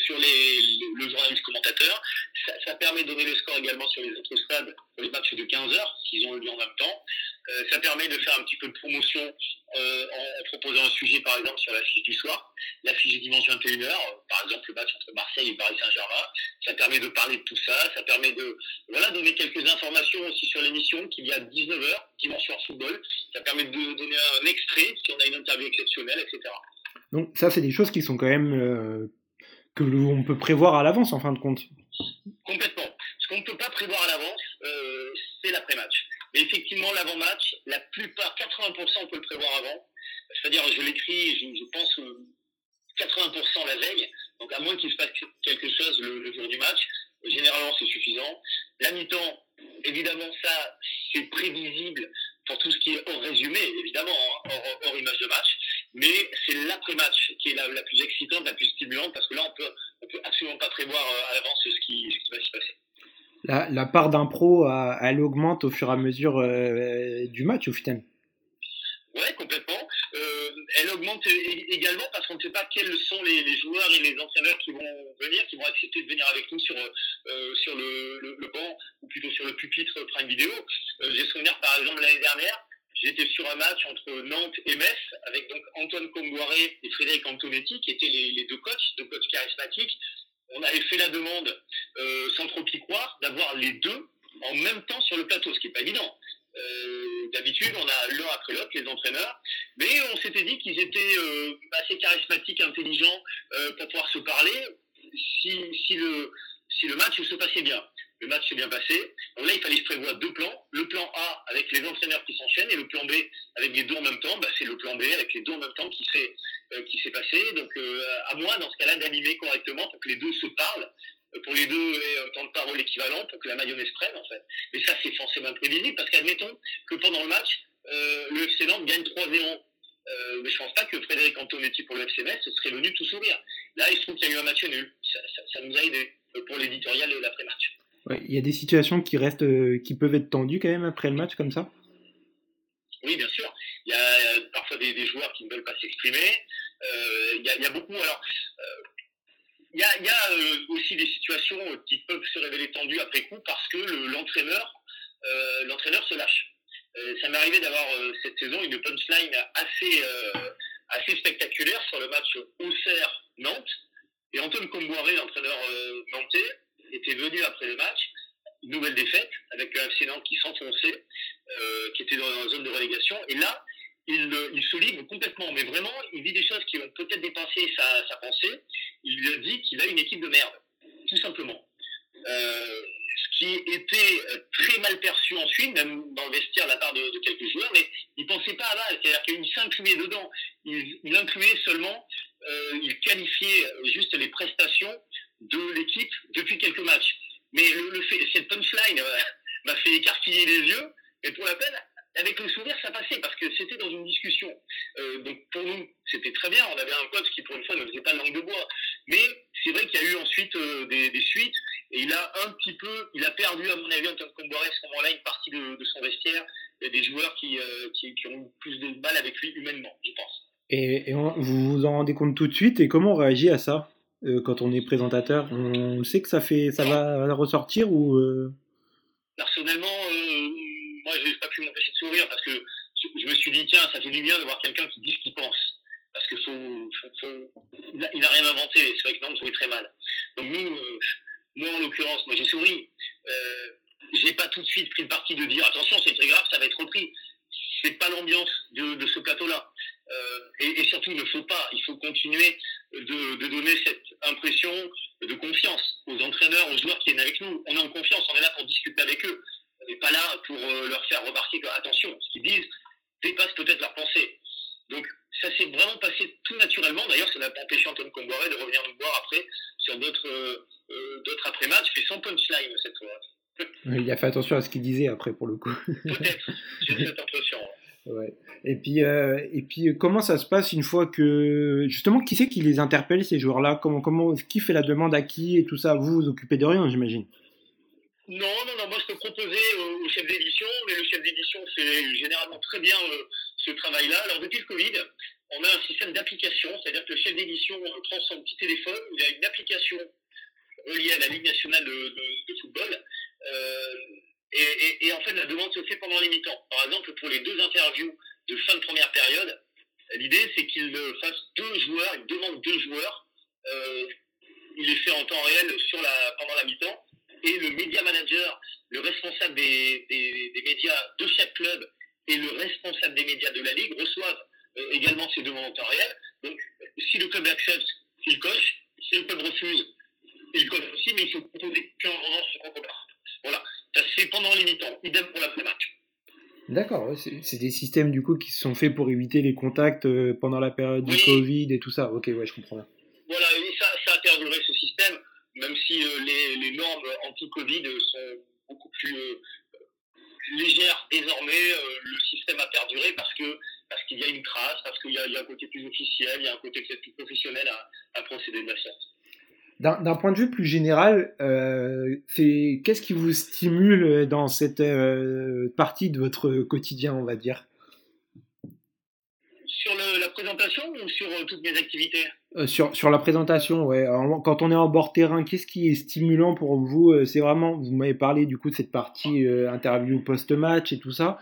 sur les, le, le journaliste commentateur, ça, ça permet de donner le score également sur les autres stades, pour les matchs de quinze heures, s'ils ont eu lieu en même temps, euh, ça permet de faire un petit peu de promotion euh, en, en proposant un sujet par exemple sur la fiche du soir, la fiche du dimanche vingt et une heures, euh, par exemple le match entre Marseille et Paris Saint-Germain, ça permet de parler de tout ça, ça permet de voilà donner quelques informations aussi sur l'émission qu'il y a dix-neuf heures, dimanche soir football, ça permet de donner un extrait si on a une interview exceptionnelle, et cetera. Donc ça c'est des choses qui sont quand même... Euh... que l'on peut prévoir à l'avance en fin de compte. Complètement. Ce qu'on ne peut pas prévoir à l'avance, euh, c'est l'après-match. Mais effectivement, l'avant-match, la plupart, quatre-vingts pour cent on peut le prévoir avant. C'est-à-dire, je l'écris, je, je pense, euh, quatre-vingts pour cent la veille. Donc, à moins qu'il se passe quelque chose le, le jour du match, euh, généralement, c'est suffisant. La mi-temps, évidemment, ça, c'est prévisible pour tout ce qui est hors résumé, évidemment, hein, hors, hors image de match. Mais c'est l'après-match qui est la, la plus excitante, la plus stimulante, parce que là, on peut, on peut absolument pas prévoir à l'avance ce qui, ce qui va se passer. La, la part d'impro, elle augmente au fur et à mesure euh, du match, au final. Ouais, complètement. Euh, elle augmente également parce qu'on ne sait pas quels sont les, les joueurs et les entraîneurs qui vont venir, qui vont accepter de venir avec nous sur, euh, sur le, le, le banc, ou plutôt sur le pupitre Prime Video. Euh, j'ai souvenir, par exemple, l'année dernière, J'étais sur un match entre Nantes et Metz, avec donc Antoine Kombouaré et Frédéric Antonetti, qui étaient les, les deux coachs, deux coachs charismatiques. On avait fait la demande, euh, sans trop y croire, d'avoir les deux en même temps sur le plateau, ce qui n'est pas évident. Euh, d'habitude, on a l'un après l'autre, les entraîneurs, mais on s'était dit qu'ils étaient euh, assez charismatiques, intelligents, euh, pour pouvoir se parler, si, si, le, si le match se passait bien. Le match s'est bien passé. Donc là, il fallait se prévoir deux plans. Le plan A avec les entraîneurs qui s'enchaînent et le plan B avec les deux en même temps. Bah, c'est le plan B avec les deux en même temps qui s'est, euh, qui s'est passé. Donc euh, à moi, dans ce cas-là, d'animer correctement pour que les deux se parlent, pour les deux et un temps de parole équivalent pour que la mayonnaise prenne, en fait. Mais ça, c'est forcément prévisible parce qu'admettons que pendant le match, euh, le F C Nantes gagne trois zéro. Euh, mais je pense pas que Frédéric Antonetti pour le F C Metz serait venu tout sourire. Là, il se trouve qu'il y a eu un match nul. Ça, ça, ça nous a aidé pour l'éditorial et l'après-match. Ouais, il y a des situations qui restent, euh, qui peuvent être tendues quand même après le match comme ça. Oui, bien sûr. Il y a euh, parfois des, des joueurs qui ne veulent pas s'exprimer. Euh, il, y a, il y a beaucoup. Alors, euh, il y a, il y a euh, aussi des situations euh, qui peuvent se révéler tendues après coup parce que le, l'entraîneur, euh, l'entraîneur se lâche. Euh, ça m'est arrivé d'avoir euh, cette saison une punchline assez, euh, assez spectaculaire sur le match Auxerre-Nantes. Et Antoine Kombouaré, l'entraîneur euh, nantais, était venu après le match, une nouvelle défaite, avec un F C Nantes qui s'enfonçait, euh, qui était dans la zone de relégation, et là, il, il se livre complètement, mais vraiment, il dit des choses qui ont peut-être dépassé sa, sa pensée, il dit qu'il a une équipe de merde, tout simplement. Euh, ce qui était très mal perçu ensuite, même dans le vestiaire de la part de, de quelques joueurs, mais il ne pensait pas à mal, c'est-à-dire qu'il s'incluait dedans, il, il incluait seulement, euh, il qualifiait juste les prestations de l'équipe depuis quelques matchs. Mais le, le fait, cette punchline euh, m'a fait écarquiller les yeux, et pour la peine, avec le sourire, ça passait, parce que c'était dans une discussion. Euh, donc pour nous, c'était très bien, on avait un coach qui pour une fois ne faisait pas langue de bois. Mais c'est vrai qu'il y a eu ensuite euh, des, des suites, et il a un petit peu, il a perdu à mon avis en tant que Kombouaré à ce moment-là une partie de, de son vestiaire, et des joueurs qui, euh, qui, qui ont eu plus de mal avec lui humainement, je pense. Et, et on, vous vous en rendez compte tout de suite, et comment on réagit à ça ? Euh, quand on est présentateur, on sait que ça fait, ça va ressortir ou euh... Personnellement, euh, moi j'ai pas pu m'empêcher de sourire parce que je, je me suis dit tiens, ça fait du bien de voir quelqu'un qui dit ce qu'il pense parce que faut, faut, faut, il, a, il a rien inventé. C'est vrai que non, je jouais très mal. Donc nous, euh, moi en l'occurrence, moi j'ai souri. Euh, j'ai pas tout de suite pris le parti de dire attention, c'est très grave, ça va être repris. C'est pas l'ambiance de, de ce plateau-là. Euh, et, et surtout, il ne faut pas, il faut continuer de, de donner cette impression de confiance aux entraîneurs, aux joueurs qui viennent avec nous. On est en confiance, on est là pour discuter avec eux. On n'est pas là pour euh, leur faire remarquer que, attention, ce qu'ils disent dépasse peut-être leur pensée. Donc, ça s'est vraiment passé tout naturellement. D'ailleurs, ça n'a pas empêché Antoine Kombouaré de revenir nous voir après sur d'autres, euh, d'autres après-matchs, mais sans punchline cette fois. Il a fait attention à ce qu'il disait après, pour le coup. Peut-être, j'ai cette impression. Ouais. Et puis, euh, et puis, comment ça se passe une fois que justement, qui c'est qui les interpelle ces joueurs-là ? Comment, comment, qui fait la demande à qui et tout ça ? Vous vous occupez de rien, j'imagine ? Non, non, non. Moi, je peux proposer euh, au chef d'édition, mais le chef d'édition fait généralement très bien euh, ce travail-là. Alors depuis le Covid, on a un système d'application, c'est-à-dire que le chef d'édition euh, prend son petit téléphone, il a une application reliée à la Ligue nationale de, de, de football. Euh, Et, et, et en fait, la demande se fait pendant les mi-temps. Par exemple, pour les deux interviews de fin de première période, l'idée, c'est qu'il fasse deux joueurs, il demande deux joueurs, euh, il les fait en temps réel sur la, pendant la mi-temps, et le média manager, le responsable des, des, des médias de chaque club et le responsable des médias de la Ligue reçoivent euh, également ces demandes en temps réel. Donc, si le club accepte, il coche. Si le club refuse, il coche aussi, mais il faut proposer qu'un moment se compare. Voilà. Ça se fait pendant les mi-temps, idem pour l'après-match. D'accord, ouais, c'est, c'est des systèmes du coup qui se sont faits pour éviter les contacts euh, pendant la période oui. du Covid et tout ça. Ok, ouais, je comprends bien. Voilà, et ça, ça a perduré ce système, même si euh, les, les normes anti-Covid sont beaucoup plus euh, légères désormais. Euh, le système a perduré parce que parce qu'il y a une trace, parce qu'il y a, il y a un côté plus officiel, il y a un côté peut-être plus professionnel à, à procéder de la sorte. D'un, d'un point de vue plus général, euh, c'est, qu'est-ce qui vous stimule dans cette euh, partie de votre quotidien, on va dire ? Sur le, la présentation ou sur euh, toutes mes activités ? euh, sur, sur la présentation, ouais. Alors, quand on est en bord terrain, qu'est-ce qui est stimulant pour vous ? C'est vraiment, vous m'avez parlé du coup de cette partie euh, interview post-match et tout ça.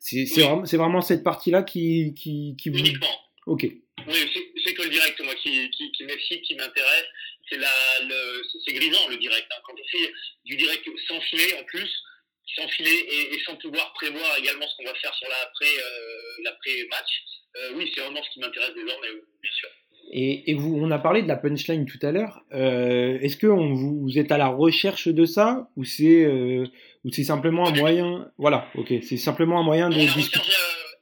C'est, c'est, oui. vraiment, c'est vraiment cette partie-là qui, qui, qui... Uniquement. Ok. Oui, c'est, c'est que le direct, moi, qui, qui, qui m'excite, qui m'intéresse. C'est, la, le, c'est grisant, le direct. Hein. Quand on fait du direct sans filet, en plus, sans filet et, et sans pouvoir prévoir également ce qu'on va faire sur la après, euh, l'après-match, euh, oui, c'est vraiment ce qui m'intéresse désormais, bien sûr. Et, et vous, on a parlé de la punchline tout à l'heure. Euh, est-ce que on, vous, vous êtes à la recherche de ça, ou c'est euh, ou c'est simplement un moyen, voilà, ok, c'est simplement un moyen de. Discu- euh,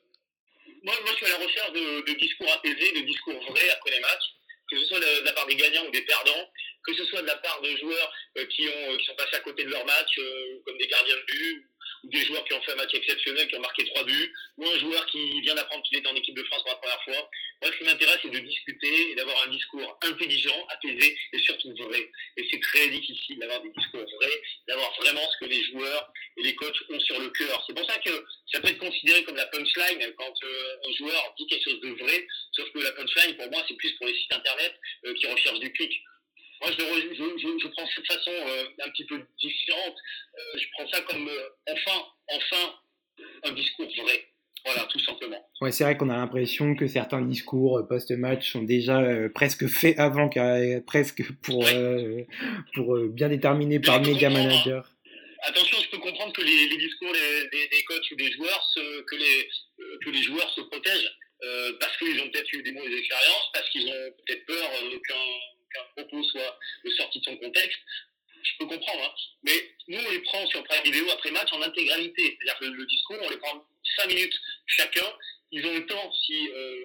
moi, moi, je suis à la recherche de, de discours apaisés, de discours vrais après les matchs, que ce soit de, de la part des gagnants ou des perdants, que ce soit de la part de joueurs euh, qui ont qui sont passés à côté de leur match, euh, comme des gardiens de but, ou des joueurs qui ont fait un match exceptionnel, qui ont marqué trois buts, ou un joueur qui vient d'apprendre qu'il est en équipe de France pour la première fois. Moi, ce qui m'intéresse, c'est de discuter et d'avoir un discours intelligent, apaisé et surtout vrai. Et c'est très difficile d'avoir des discours vrais, d'avoir vraiment ce que les joueurs et les coachs ont sur le cœur. C'est pour ça que ça peut être considéré comme la punchline quand euh, un joueur dit quelque chose de vrai, sauf que la punchline, pour moi, c'est plus pour les sites internet euh, qui recherchent du clic. Moi, je, je, je, je prends cette façon euh, un petit peu différente. Euh, je prends ça comme euh, enfin, enfin, un discours vrai. Voilà, tout simplement. Ouais, c'est vrai qu'on a l'impression que certains discours post-match sont déjà euh, presque faits avant, euh, presque pour, ouais. euh, pour euh, bien déterminer par méga manager. Attention, je peux comprendre que les, les discours des coachs ou des joueurs, se, que, les, euh, que les joueurs se protègent euh, parce qu'ils ont peut-être eu des mauvaises expériences, parce qu'ils ont peut-être peur euh, qu'un qu'un propos soit sorti de son contexte, je peux comprendre. Hein. Mais nous, on les prend sur Prime Video après match en intégralité. C'est-à-dire que le discours, on les prend cinq minutes chacun. Ils ont le temps, si euh,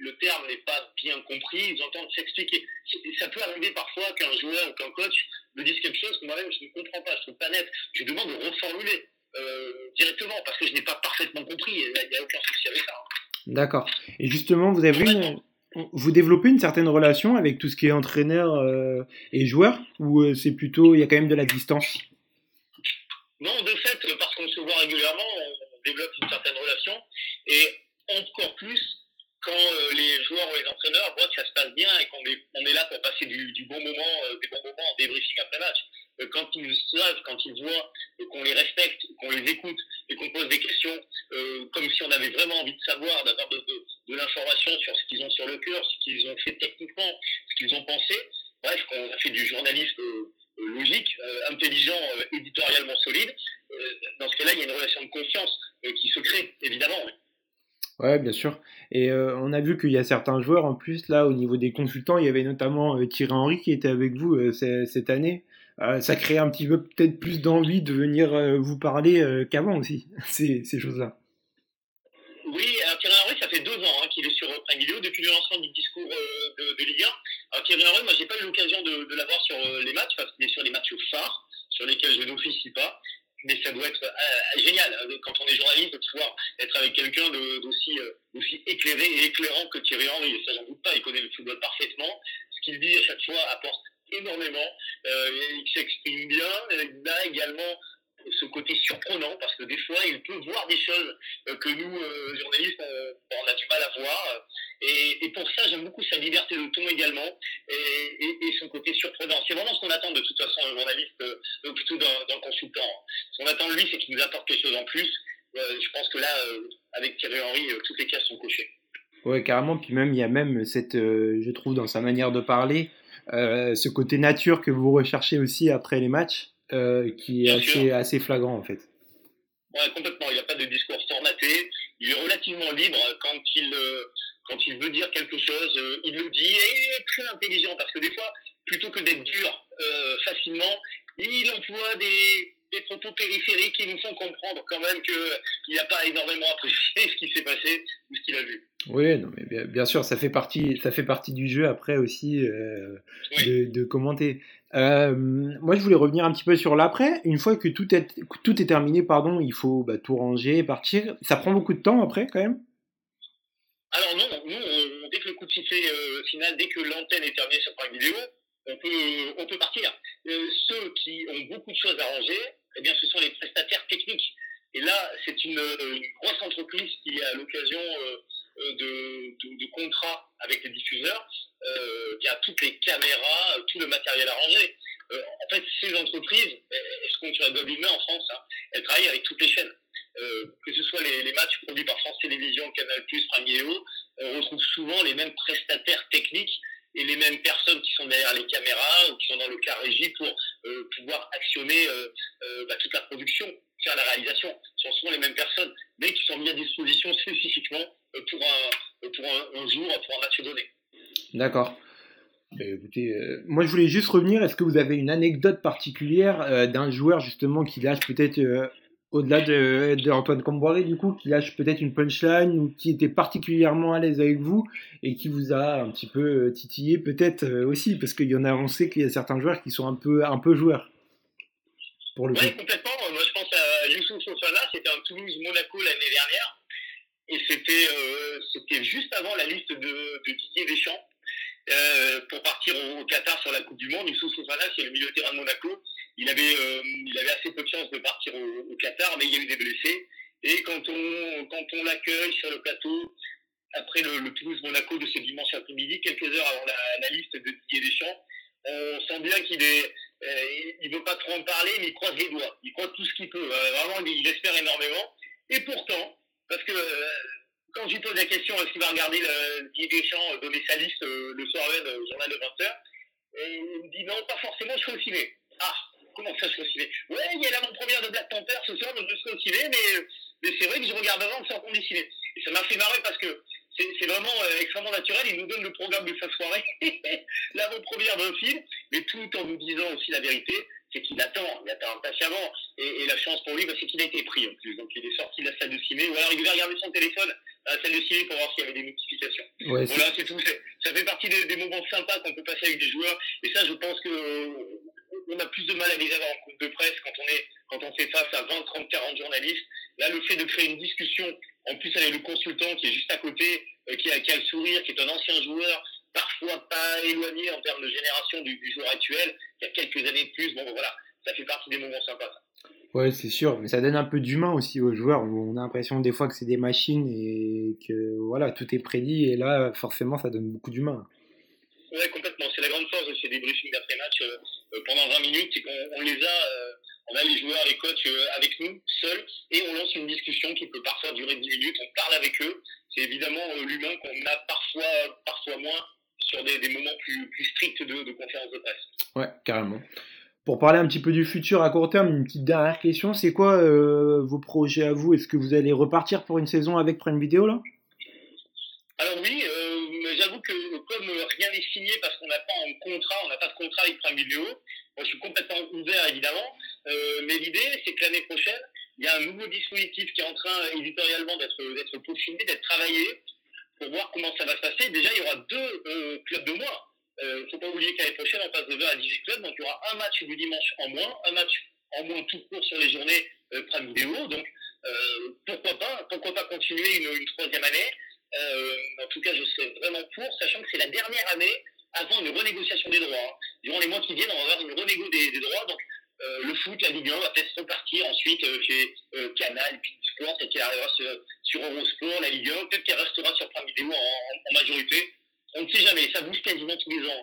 le terme n'est pas bien compris, ils ont le temps de s'expliquer. Et ça peut arriver parfois qu'un joueur ou qu'un coach me dise quelque chose que moi-même, je ne comprends pas, je ne trouve pas net. Je demande de reformuler euh, directement parce que je n'ai pas parfaitement compris. Et il n'y a aucun souci avec ça. Hein. D'accord. Et justement, vous avez une... Vous développez une certaine relation avec tout ce qui est entraîneur euh, et joueur, ou euh, c'est plutôt, il y a quand même de la distance ? Non, de fait, parce qu'on se voit régulièrement, on développe une certaine relation, et encore plus quand euh, les joueurs ou les entraîneurs voient que ça se passe bien et qu'on est, on est là pour passer du, du bon moment, euh, des bons moments en débriefing après match. Euh, quand ils nous savent, quand ils voient euh, qu'on les respecte, qu'on les écoute et qu'on pose des questions euh, comme si on avait vraiment envie de savoir, d'avoir de, de, de l'information sur ce qu'ils ont sur le cœur, ce qu'ils ont fait techniquement, ce qu'ils ont pensé. Bref, qu'on a fait du journalisme euh, logique, euh, intelligent, euh, éditorialement solide. Euh, dans ce cas-là, il y a une relation de confiance euh, qui se crée, évidemment. Oui. Ouais, bien sûr. Et euh, on a vu qu'il y a certains joueurs, en plus, là, au niveau des consultants, il y avait notamment euh, Thierry Henry qui était avec vous euh, c- cette année. Euh, ça crée un petit peu peut-être plus d'envie de venir euh, vous parler euh, qu'avant aussi, ces, ces choses-là. Oui, alors Thierry Henry, ça fait deux ans hein, qu'il est sur Prime Video, depuis le lancement du discours euh, de, de Ligue un. Alors Thierry Henry, moi, j'ai pas eu l'occasion de, de l'avoir sur euh, les matchs, parce qu'il est sur les matchs phares, sur lesquels je n'officie pas. Mais ça doit être euh, génial, quand on est journaliste, de pouvoir être avec quelqu'un de, d'aussi, euh, d'aussi éclairé et éclairant que Thierry Henry. Ça, j'en doute pas, il connaît le football parfaitement. Ce qu'il dit à chaque fois apporte énormément. Euh, il s'exprime bien. Il a également ce côté surprenant, parce que des fois, il peut voir des choses euh, que nous, euh, journalistes, on, on a du mal à voir. Et, et pour ça, j'aime beaucoup sa liberté de ton également et, et, et son côté surprenant. C'est vraiment ce qu'on attend de toute façon d'un journaliste, euh, plutôt d'un, d'un consultant. Ce qu'on attend de lui, c'est qu'il nous apporte quelque chose en plus. Euh, je pense que là, euh, avec Thierry Henry, euh, toutes les cases sont cochées. Ouais, carrément. Puis même, il y a même cette, euh, je trouve, dans sa manière de parler, euh, ce côté nature que vous recherchez aussi après les matchs, euh, qui est assez, assez flagrant en fait. Ouais, complètement. Il n'y a pas de discours formaté. Il est relativement libre quand il. Euh, Quand il veut dire quelque chose, euh, il le dit et il est très intelligent parce que des fois, plutôt que d'être dur euh, facilement, il emploie des, des propos périphériques qui nous font comprendre quand même qu'il n'a pas énormément apprécié ce qui s'est passé ou ce qu'il a vu. Oui, non, mais bien, bien sûr, ça fait partie, ça fait partie du jeu après aussi euh, oui. de, de commenter. Euh, moi, je voulais revenir un petit peu sur l'après. Une fois que tout est, tout est terminé, pardon, il faut bah, tout ranger, partir. Ça prend beaucoup de temps après quand même ? Alors non, nous, on, dès que le coup de sifflet euh, final, dès que l'antenne est terminée sur Prime Video, on peut, on peut partir. Euh, ceux qui ont beaucoup de choses à ranger, eh bien, ce sont les prestataires techniques. Et là, c'est une, une grosse entreprise qui a l'occasion euh, de, de, de contrats avec les diffuseurs, euh, qui a toutes les caméras, tout le matériel à ranger. Euh, en fait, ces entreprises, elles se comptent sur la gobe humaine en France, hein, elles travaillent avec toutes les chaînes. Euh, que ce soit les, les matchs produits par France Télévisions, Canal plus, Prime Video, on retrouve souvent les mêmes prestataires techniques et les mêmes personnes qui sont derrière les caméras ou qui sont dans le cas régie pour euh, pouvoir actionner euh, euh, bah, toute la production, faire la réalisation. Ce sont souvent les mêmes personnes, mais qui sont mises à disposition spécifiquement euh, pour, un, pour un, un jour, pour un match donné. D'accord. Euh, écoutez, euh, moi je voulais juste revenir, est-ce que vous avez une anecdote particulière euh, d'un joueur justement qui lâche peut-être, euh, au-delà de, de Antoine Kombouaré du coup, qui lâche peut-être une punchline ou qui était particulièrement à l'aise avec vous et qui vous a un petit peu titillé peut-être euh, aussi, parce qu'il y en a, on sait qu'il y a certains joueurs qui sont un peu, un peu joueurs pour le coup. Oui, complètement, moi je pense à Youssouf Fofana, c'était un Toulouse-Monaco l'année dernière et c'était, euh, c'était juste avant la liste de, de Didier Deschamps. Euh, pour partir au, au Qatar sur la Coupe du Monde. Youssouf Fofana, c'est le milieu de terrain de Monaco. Il avait, euh, il avait assez peu de chance de partir au, au Qatar, mais il y a eu des blessés. Et quand on, quand on l'accueille sur le plateau, après le, le Toulouse-Monaco de ce dimanche après-midi, quelques heures avant la, la liste de Didier Deschamps, on sent bien qu'il est, euh, il veut pas trop en parler, mais il croise les doigts. Il croise tout ce qu'il peut. Euh, vraiment, il, il espère énormément. Et pourtant, parce que... Euh, quand je lui pose la question, est-ce qu'il va regarder le, Didier Deschamps donner sa liste euh, le soir même au journal de vingt heures, et il me dit non, pas forcément, je serai au ciné. Ah, comment ça, je serai au ciné? Ouais, il y a l'avant-première de Black Panther ce soir, donc je serai au ciné, mais, mais c'est vrai que je regarderai en sortant du ciné. Et ça m'a fait marrer parce que c'est, c'est vraiment euh, extrêmement naturel, il nous donne le programme de sa soirée, l'avant-première d'un film, mais tout en nous disant aussi la vérité, c'est qu'il attend, il attend impatiemment, et, et la chance pour lui, bah, c'est qu'il a été pris en plus, donc il est sorti de la salle de ciné, ou alors il devait regarder son téléphone à la salle de ciné pour voir s'il y avait des notifications. Ouais, voilà, c'est, c'est tout, c'est, ça fait partie des, des moments sympas qu'on peut passer avec des joueurs, et ça je pense que euh, on a plus de mal à les avoir en coupe de presse quand on est, quand on fait face à vingt, trente, quarante journalistes. Là, le fait de créer une discussion, en plus avec le consultant qui est juste à côté, euh, qui, a, qui a le sourire, qui est un ancien joueur, parfois pas éloigné en termes de génération du, du joueur actuel, il y a quelques années de plus, bon voilà, ça fait partie des moments sympas. Ça. Ouais, c'est sûr, mais ça donne un peu d'humain aussi aux joueurs, on a l'impression des fois que c'est des machines et que voilà, tout est prédit, et là, forcément, ça donne beaucoup d'humain. Ouais, complètement, c'est la grande force de ces débriefings d'après-match euh, pendant vingt minutes, c'est qu'on on les a... Euh, on a les joueurs, les coachs euh, avec nous, seuls, et on lance une discussion qui peut parfois durer dix minutes, on parle avec eux, c'est évidemment euh, l'humain qu'on a parfois, parfois moins sur des, des moments plus, plus stricts de, de conférences de presse. Ouais, carrément. Pour parler un petit peu du futur à court terme, une petite dernière question, c'est quoi euh, vos projets à vous ? Est-ce que vous allez repartir pour une saison avec Prime Video là ? Alors oui, euh, j'avoue que comme rien n'est signé parce qu'on n'a pas un contrat, on n'a pas de contrat avec Prime Video, moi je suis complètement ouvert évidemment, Euh, mais l'idée, c'est que l'année prochaine, il y a un nouveau dispositif qui est en train éditorialement d'être, d'être peaufiné, d'être travaillé, pour voir comment ça va se passer. Déjà, il y aura deux euh, clubs de moins. Il euh, ne faut pas oublier qu'à l'année prochaine, on passe de vingt à dix-huit clubs, donc il y aura un match du dimanche en moins, un match en moins tout court sur les journées euh, Prime Video. Donc, euh, pourquoi pas, pourquoi pas continuer une, une troisième année euh, En tout cas, je serais vraiment pour, sachant que c'est la dernière année avant une renégociation des droits. Hein. Durant les mois qui viennent, on va avoir une renégo des, des droits, donc Euh, le foot, la Ligue un va peut-être repartir ensuite euh, chez euh, Canal, puis Sport, peut-être qu'elle arrivera sur, sur Eurosport, la Ligue un, peut-être qu'elle restera sur Prime Video en, en, en majorité. On ne sait jamais, ça bouge quasiment tous les ans.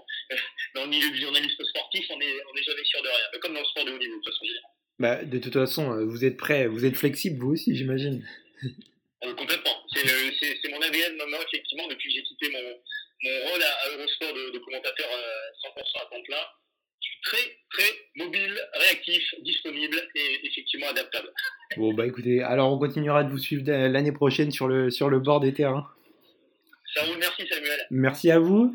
Dans le milieu du journalisme sportif, on n'est on est jamais sûr de rien, comme dans le sport de haut niveau, de toute façon générale. Bah, de toute façon, vous êtes prêts, vous êtes flexible vous aussi, j'imagine. euh, complètement, c'est, le, c'est, c'est mon A D N maintenant, effectivement, depuis que j'ai quitté mon, mon rôle à, à Eurosport de, de commentateur euh, cent pour cent à temps plein. Je suis très, très mobile, réactif, disponible et effectivement adaptable. Bon, bah écoutez, alors on continuera de vous suivre l'année prochaine sur le, sur le bord des terrains. Ça vous remercie, Samuel. Merci à vous.